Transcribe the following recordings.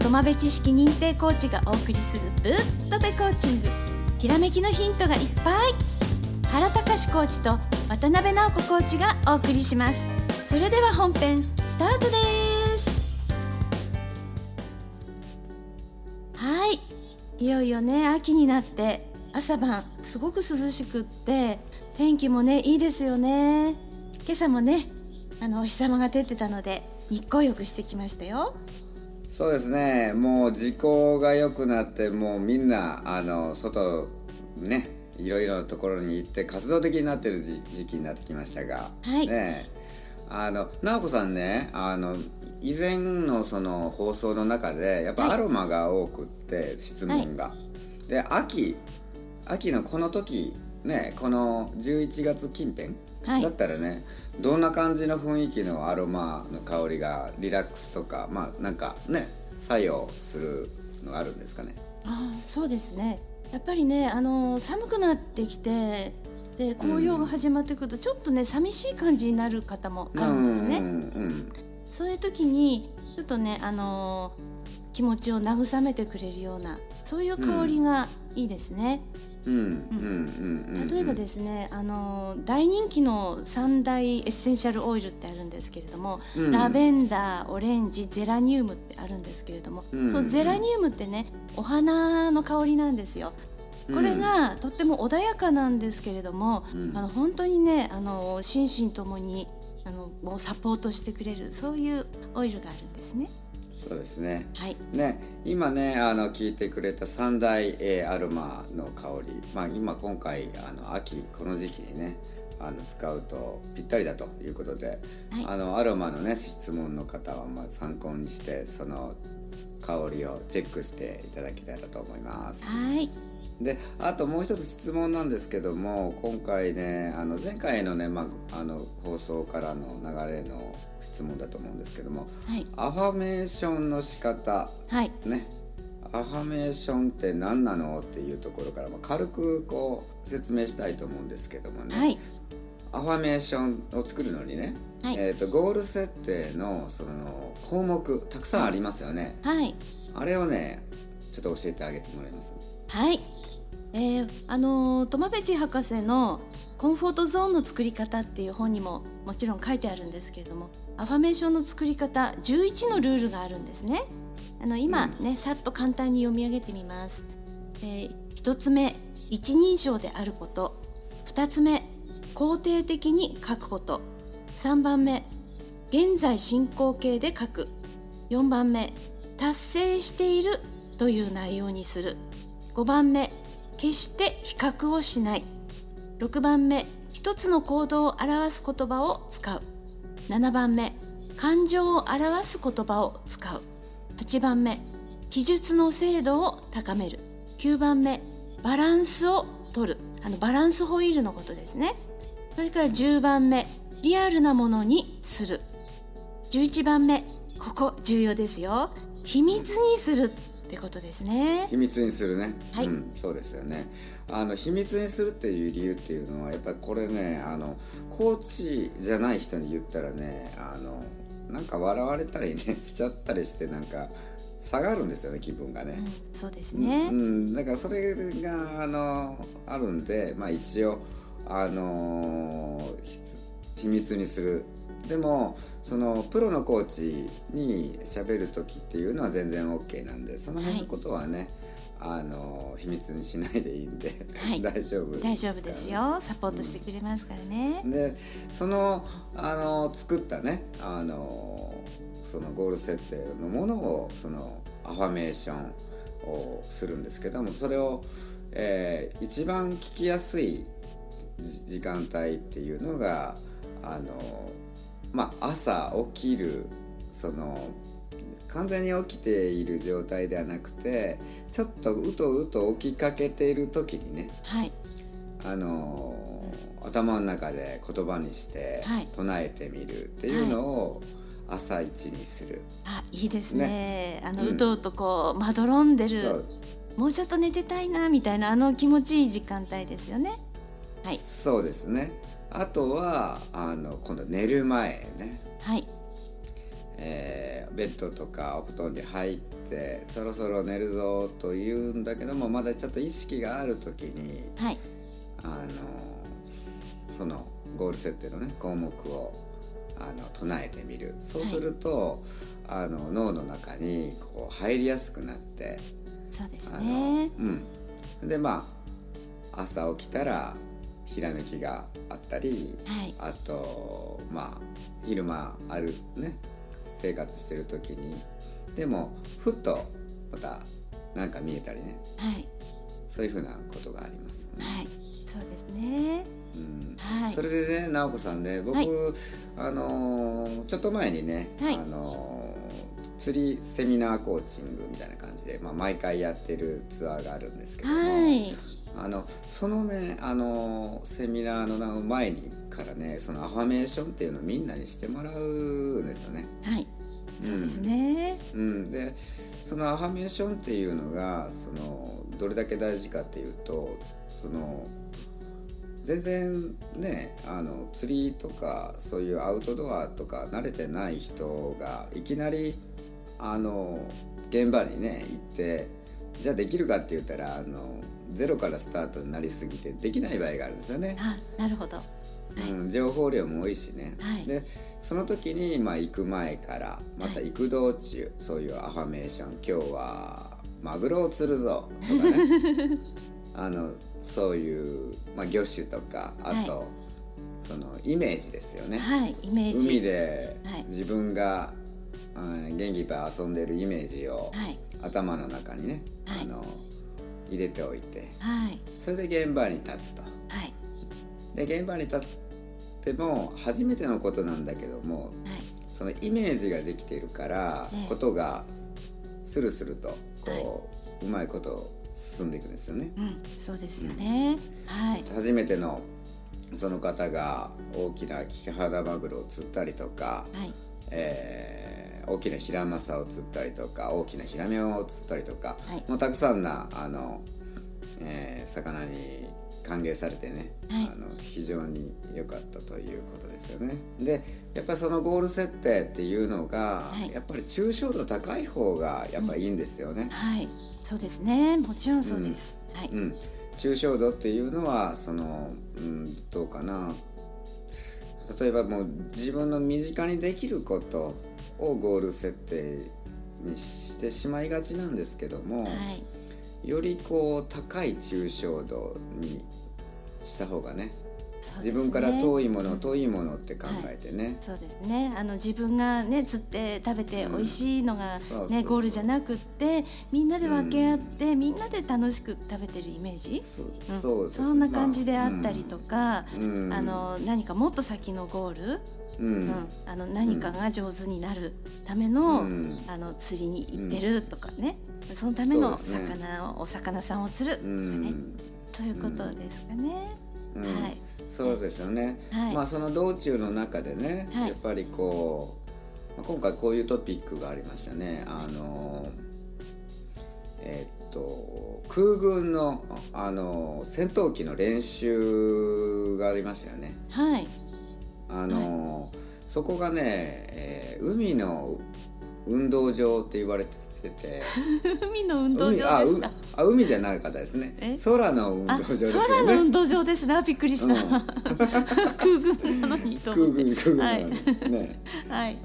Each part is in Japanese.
とまべ知識認定コーチがお送りするぶっとべコーチング、ひらめきのヒントがいっぱい。原孝志コーチと渡辺直子コーチがお送りします。それでは本編スタートです。はい、いよいよね、秋になって朝晩すごく涼しくって、天気もねいいですよね。今朝もねお日様が照ってたので日光浴してきましたよ。そうですね、もう時効が良くなって、もうみんな外ね、いろいろなところに行って活動的になってる時期になってきましたが、はい、ね、直子さんね、以前のその放送の中でやっぱアロマが多くって、はい、質問が、はい、で秋のこの時ね、この11月近辺だったらね、はい、どんな感じの雰囲気のアロマの香りがリラックスとか、まあなんかね、作用するのがあるんですかね。あ、そうですね、やっぱりね、寒くなってきて、で紅葉が始まってくると、ちょっとね寂しい感じになる方もあるんですね、そういう時にちょっとね、気持ちを慰めてくれるような、そういう香りがいいですね。例えばですね、大人気の3大エッセンシャルオイルってあるんですけれども、ラベンダー、オレンジ、ゼラニウムってあるんですけれども、そのゼラニウムってね、お花の香りなんですよ。これがとっても穏やかなんですけれども、本当にね、心身ともにもうサポートしてくれる、そういうオイルがあるんですね。そうですね、はい、ね、今ね、聞いてくれた3大、アロマの香り、まあ、今回秋この時期にね使うとぴったりだということで、はい、アロマのね質問の方はまあ参考にして、その香りをチェックしていただきたいと思います。はい、であともう一つ質問なんですけども、今回ね前回のね、まあ、放送からの流れの質問だと思うんですけども、はい、アファメーションの仕方、はい、ね、アファメーションって何なのっていうところから、まあ、軽くこう説明したいと思うんですけどもね、はい、アファメーションを作るのにね、はい、ゴール設定のその項目たくさんありますよね、はいはい、あれをねちょっと教えてあげてもらえます？はい、友部知博士のコンフォートゾーンの作り方っていう本にももちろん書いてあるんですけれども、アファメーションの作り方11のルールがあるんですね。今ね、さっと簡単に読み上げてみます。1つ目、一人称であること。2つ目、肯定的に書くこと。3番目、現在進行形で書く。4番目、達成しているという内容にする。5番目、決して比較をしない。6番目、一つの行動を表す言葉を使う。7番目、感情を表す言葉を使う。8番目、記述の精度を高める。9番目、バランスを取る。バランスホイールのことですね。それから10番目、リアルなものにする。11番目、ここ重要ですよ。秘密にするってことですね。秘密にするね、はい、うん、そうですよね。秘密にするっていう理由っていうのは、やっぱりこれね、コーチじゃない人に言ったらね、なんか笑われたりねしちゃったりして、なんか下がるんですよね、気分がね、うん、そうですね、うん、だからそれがあるんで、まあ一応秘密にする。でもそのプロのコーチに喋る時っていうのは全然 OK なんで、その辺のことはね、はい、秘密にしないでいいんで、はい、大丈夫です、ね、大丈夫ですよ。サポートしてくれますからね、うん、でその作ったねそのゴール設定のものをそのアファメーションをするんですけども、それを、一番聞きやすい時間帯っていうのがまあ、朝起きる、その完全に起きている状態ではなくて、ちょっとうとうと起きかけている時にね、はい、頭の中で言葉にして唱えてみるっていうのを朝一にする、はいはい、あ、いいですね、うとうとこうまどろんでる、もうちょっと寝てたいなみたいな気持ちいい時間帯ですよね、はい、そうですね。あとは今度寝る前ね、はい、ベッドとかお布団に入ってそろそろ寝るぞと言うんだけども、まだちょっと意識がある時に、はい、そのゴール設定のね項目を唱えてみる。そうすると、はい、脳の中にこう入りやすくなって、そうですね、うん、でまあ朝起きたらひらめきがあったり、はい、あとまあ昼間あるね生活してる時にでもふっとまたなんか見えたりね、はい、そういうふうなことがあります、ね、はい、そうですね、うん、はい、それでね直子さんね僕、はい、ちょっと前にね、はい、釣りセミナーコーチングみたいな感じで、まあ、毎回やってるツアーがあるんですけども、はい、そのねセミナーの前にからねそのアファメーションっていうのをみんなにしてもらうんですよね。はい、うん、そうですね、うん、でそのアファメーションっていうのがそのどれだけ大事かっていうとその全然ね釣りとかそういうアウトドアとか慣れてない人がいきなり現場にね行ってじゃあできるかって言ったらゼロからスタートになりすぎてできない場合があるんですよね。あ、なるほど、はい、うん、情報量も多いしね、はい、でその時に、まあ、行く前からまた行く道中、はい、そういうアファメーション今日はマグロを釣るぞとかねそういう、まあ、魚種とかあと、はい、そのイメージですよね、はい、イメージ海で自分が、はい、元気いっぱい遊んでるイメージを、はい、頭の中にね、はい、入れておいて、はい、それで現場に立つと、はい、で現場に立っても初めてのことなんだけども、はい、そのイメージができているから、ね、ことがスルスルとこう、はい、うまいことを進んでいくんですよね、うん、そうですよね、うん、はい、初めてのその方が大きなキハダマグロを釣ったりとか、はい、大きなヒラマサを釣ったりとか大きなヒラメを釣ったりとか、はい、もうたくさんな魚に歓迎されてね、はい、非常に良かったということですよね。でやっぱりそのゴール設定っていうのが、はい、やっぱり抽象度高い方がやっぱいいんですよね、うん、はい、そうですね、もちろんそうです、うん、はい、うん、抽象度っていうのはその、うん、どうかな、例えばもう自分の身近にできることをゴール設定にしてしまいがちなんですけども、はい、よりこう高い抽象度にした方がね、自分から遠いもの、うん、遠いものって考えてね、はい、そうですね、自分がね釣って食べて美味しいのが、ね、うん、そうそうそう、ゴールじゃなくってみんなで分け合って、うん、みんなで楽しく食べてるイメージ、 うん、そんな感じであったりとか、うん、何かもっと先のゴール、うんうん、何かが上手になるための、うん、釣りに行ってるとかね、うん、そのための魚を、ね、お魚さんを釣るとかね、うん、ということですかね、うん、はい、そうですよね、はい、まあその道中の中でね、はい、やっぱりこう、まあ、今回こういうトピックがありましたね。空軍の、戦闘機の練習がありましたよね。はい、はい、そこがね、海の運動場って言われてて海の運動場ですか？海じゃなかったですね。空の運動場ですよね。空の運動場ですな、びっくりした、うん、空軍なのにと思って空軍なのに、はいね、はい、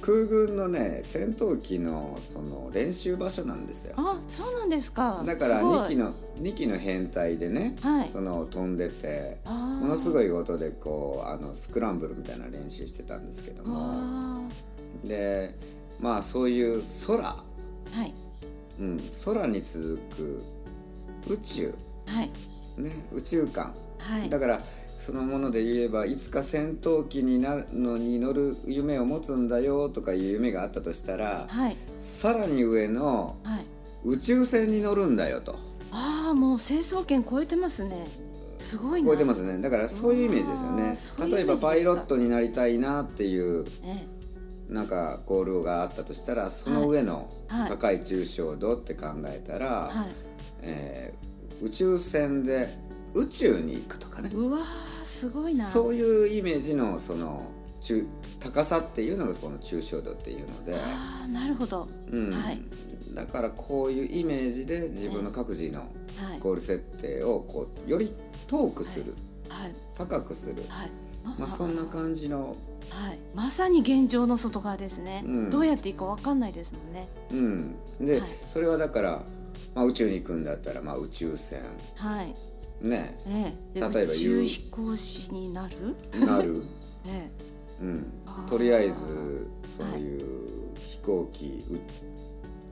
空軍のね戦闘機のその練習場所なんですよ。あ、そうなんですか。だから2機の編隊でね、はい、その飛んでてものすごい音でこうスクランブルみたいな練習してたんですけども、でまあそういう空、はい、うん、空に続く宇宙、はいね、宇宙観、はい、だからそのもので言えばいつか戦闘機になるのに乗る夢を持つんだよとかいう夢があったとしたら、はい、さらに上の宇宙船に乗るんだよと、はい、ああ、もう成層圏超えてますね。すごいな。超えてますね。だからそういうイメージですよね。例えばパイロットになりたいなっていう、ね、なんかゴールがあったとしたらその上の高い抽象度って考えたら、はいはい、宇宙船で宇宙に行くとかね。うわー、すごいな。そういうイメージのその高さっていうのがこの抽象度っていうので、あ、なるほど、うん、はい、だからこういうイメージで自分の各自のゴール設定をこうより遠くする、はいはい、高くする、はい、まあ、そんな感じの、はい、まさに現状の外側ですね、うん、どうやっていいか分かんないですもんね、うん、で、はい、それはだから、まあ、宇宙に行くんだったら、まあ、宇宙船、はい、ねえ、例えば宇宙飛行士になる、ね、うん、とりあえずそういう飛行機、は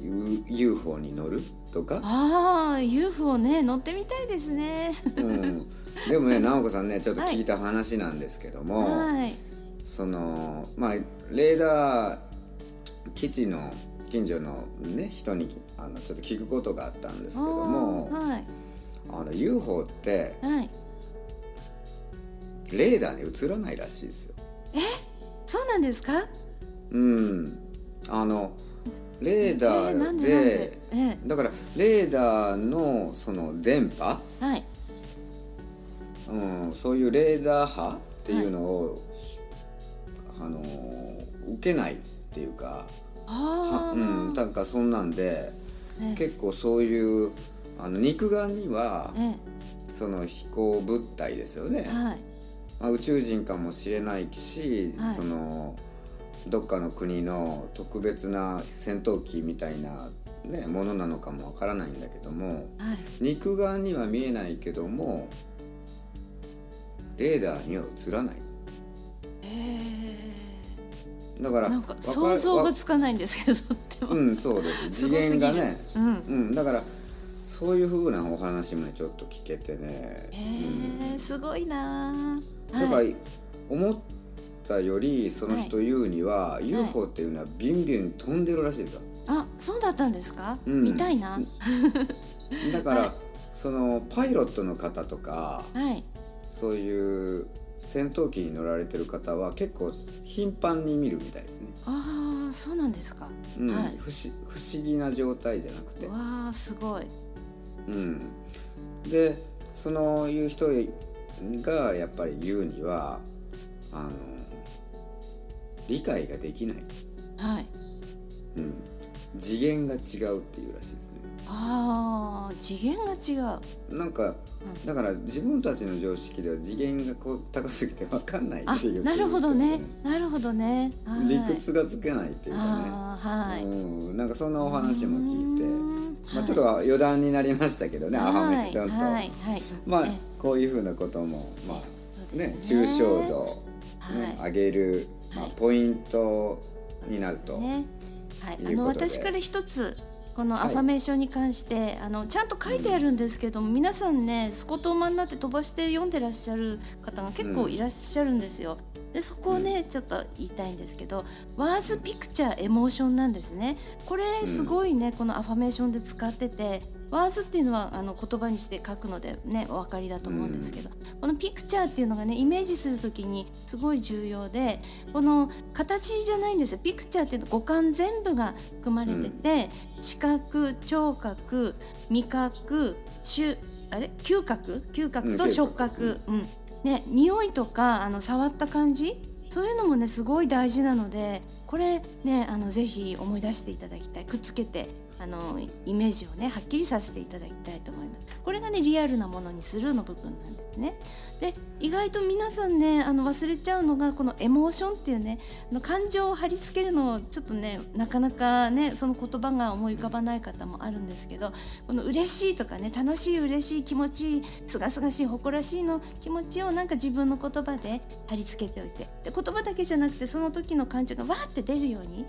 い、UFO に乗るとか、あ、 UFO ね、乗ってみたいですね、うん、でもね、直子さんね、ちょっと聞いた話なんですけども、はい、そのまあレーダー基地の近所の、ね、人にちょっと聞くことがあったんですけども、はい、UFO って、はい、レーダーに映らないらしいですよ。え、そうなんですか？うん、レーダーで、だからレーダーのその電波、はい、うん、そういうレーダー波っていうのを、はい、受けないっていうか、あ、うん、なんかそんなんで、ね、結構そういう肉眼には、ね、その飛行物体ですよね、はい、まあ、宇宙人かもしれないし、はい、そのどっかの国の特別な戦闘機みたいな、ね、ものなのかもわからないんだけども、はい、肉眼には見えないけどもレーダーには映らない、だからなんか想像がつかないんですけど、とっても、うん、そうです、次元がね、うんうん、だからそういう風なお話もねちょっと聞けてね、うん、すごいな、だから、はい、思ったよりその人言うには、はい、UFO っていうのはビンビン飛んでるらしいですよ、はい、あ、そうだったんですか、うん、見たいなだから、はい、そのパイロットの方とか、はい、そういう戦闘機に乗られてる方は結構頻繁に見るみたいですね。ああ、そうなんですか、うん、はい、不思議な状態じゃなくて、わあ、すごい、うん、でそのいう人がやっぱり言うには理解ができない、はい、うん、次元が違うっていうらしいですね。ああ、次元が違う、なんか、うん、だから自分たちの常識では次元がこう高すぎて分かんないっていう、ね、なるほどね、なるほどね、はい、理屈がつけないっていうかね、あ、はい、うん、なんかそんなお話も聞いて、まあ、ちょっと余談になりましたけどね、はい、アファメーションと、はいはいはい、まあ、こういうふうなことも、まあね、抽象度を、ね、はい、上げる、まあ、ポイントになると、はいはい、いうことで、私から一つこのアファメーションに関して、はい、ちゃんと書いてあるんですけども、うん、皆さんねスコトーマになって飛ばして読んでらっしゃる方が結構いらっしゃるんですよ、うん、でそこをね、うん、ちょっと言いたいんですけど、ワーズピクチャーエモーションなんですね。これすごいね、うん、このアファメーションで使ってて、ワーズっていうのは言葉にして書くのでねお分かりだと思うんですけど、うん、このピクチャーっていうのがねイメージするときにすごい重要で、この形じゃないんですよ。ピクチャーっていうのは五感全部が含まれてて、うん、視覚、聴覚、味覚、嗅覚と触覚、うん、ね、匂いとか触った感じ、そういうのもねすごい大事なので、これねぜひ思い出していただきたい、くっつけてイメージをねはっきりさせていただきたいと思います。これがねリアルなものにするの部分なんですね。で意外と皆さんね忘れちゃうのがこのエモーションっていうね感情を貼り付けるのをちょっとねなかなかねその言葉が思い浮かばない方もあるんですけど、この嬉しいとかね楽しい、嬉しい、気持ちいい、すがすがしい、誇らしいの気持ちをなんか自分の言葉で貼り付けておいて、で言葉だけじゃなくてその時の感情がわーって出るように、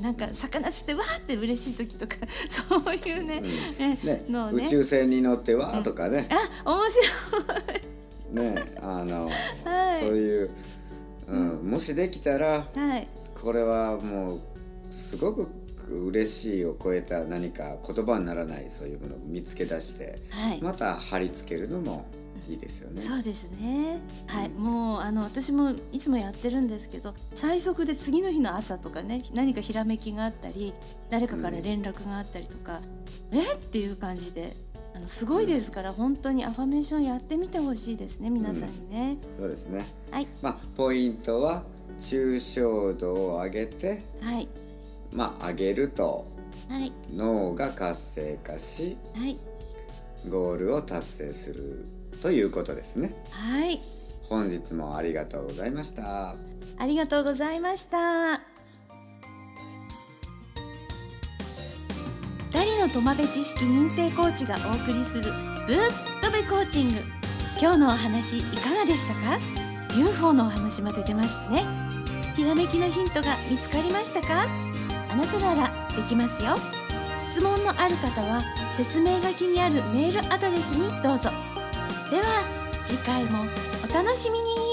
なんか魚釣ってわーって嬉しい時とかそういう ね、のね宇宙船に乗ってわーとかね、うん、あ、面白いね、はい、そういう、うんうん、もしできたら、はい、これはもうすごく嬉しいを超えた何か言葉にならないそういうものを見つけ出して、はい、また貼り付けるのもいいですよね。そうですね、はい、うん、もう私もいつもやってるんですけど、最速で次の日の朝とかね何かひらめきがあったり誰かから連絡があったりとか、うん、えっていう感じですごいですから、うん、本当にアファメーションやってみてほしいですね皆さんにね、うん、そうですね、はい、まあ、ポイントは抽象度を上げて、はい、まあ上げると、はい、脳が活性化し、はい、ゴールを達成するということですね。はい。本日もありがとうございました。ありがとうございました。2人のトマベ知識認定コーチがお送りするぶっとべコーチング。今日のお話いかがでしたか？UFO のお話も出てましたね。ひらめきのヒントが見つかりましたか？あなたならできますよ。質問のある方は説明書きにあるメールアドレスにどうぞ。では次回もお楽しみに。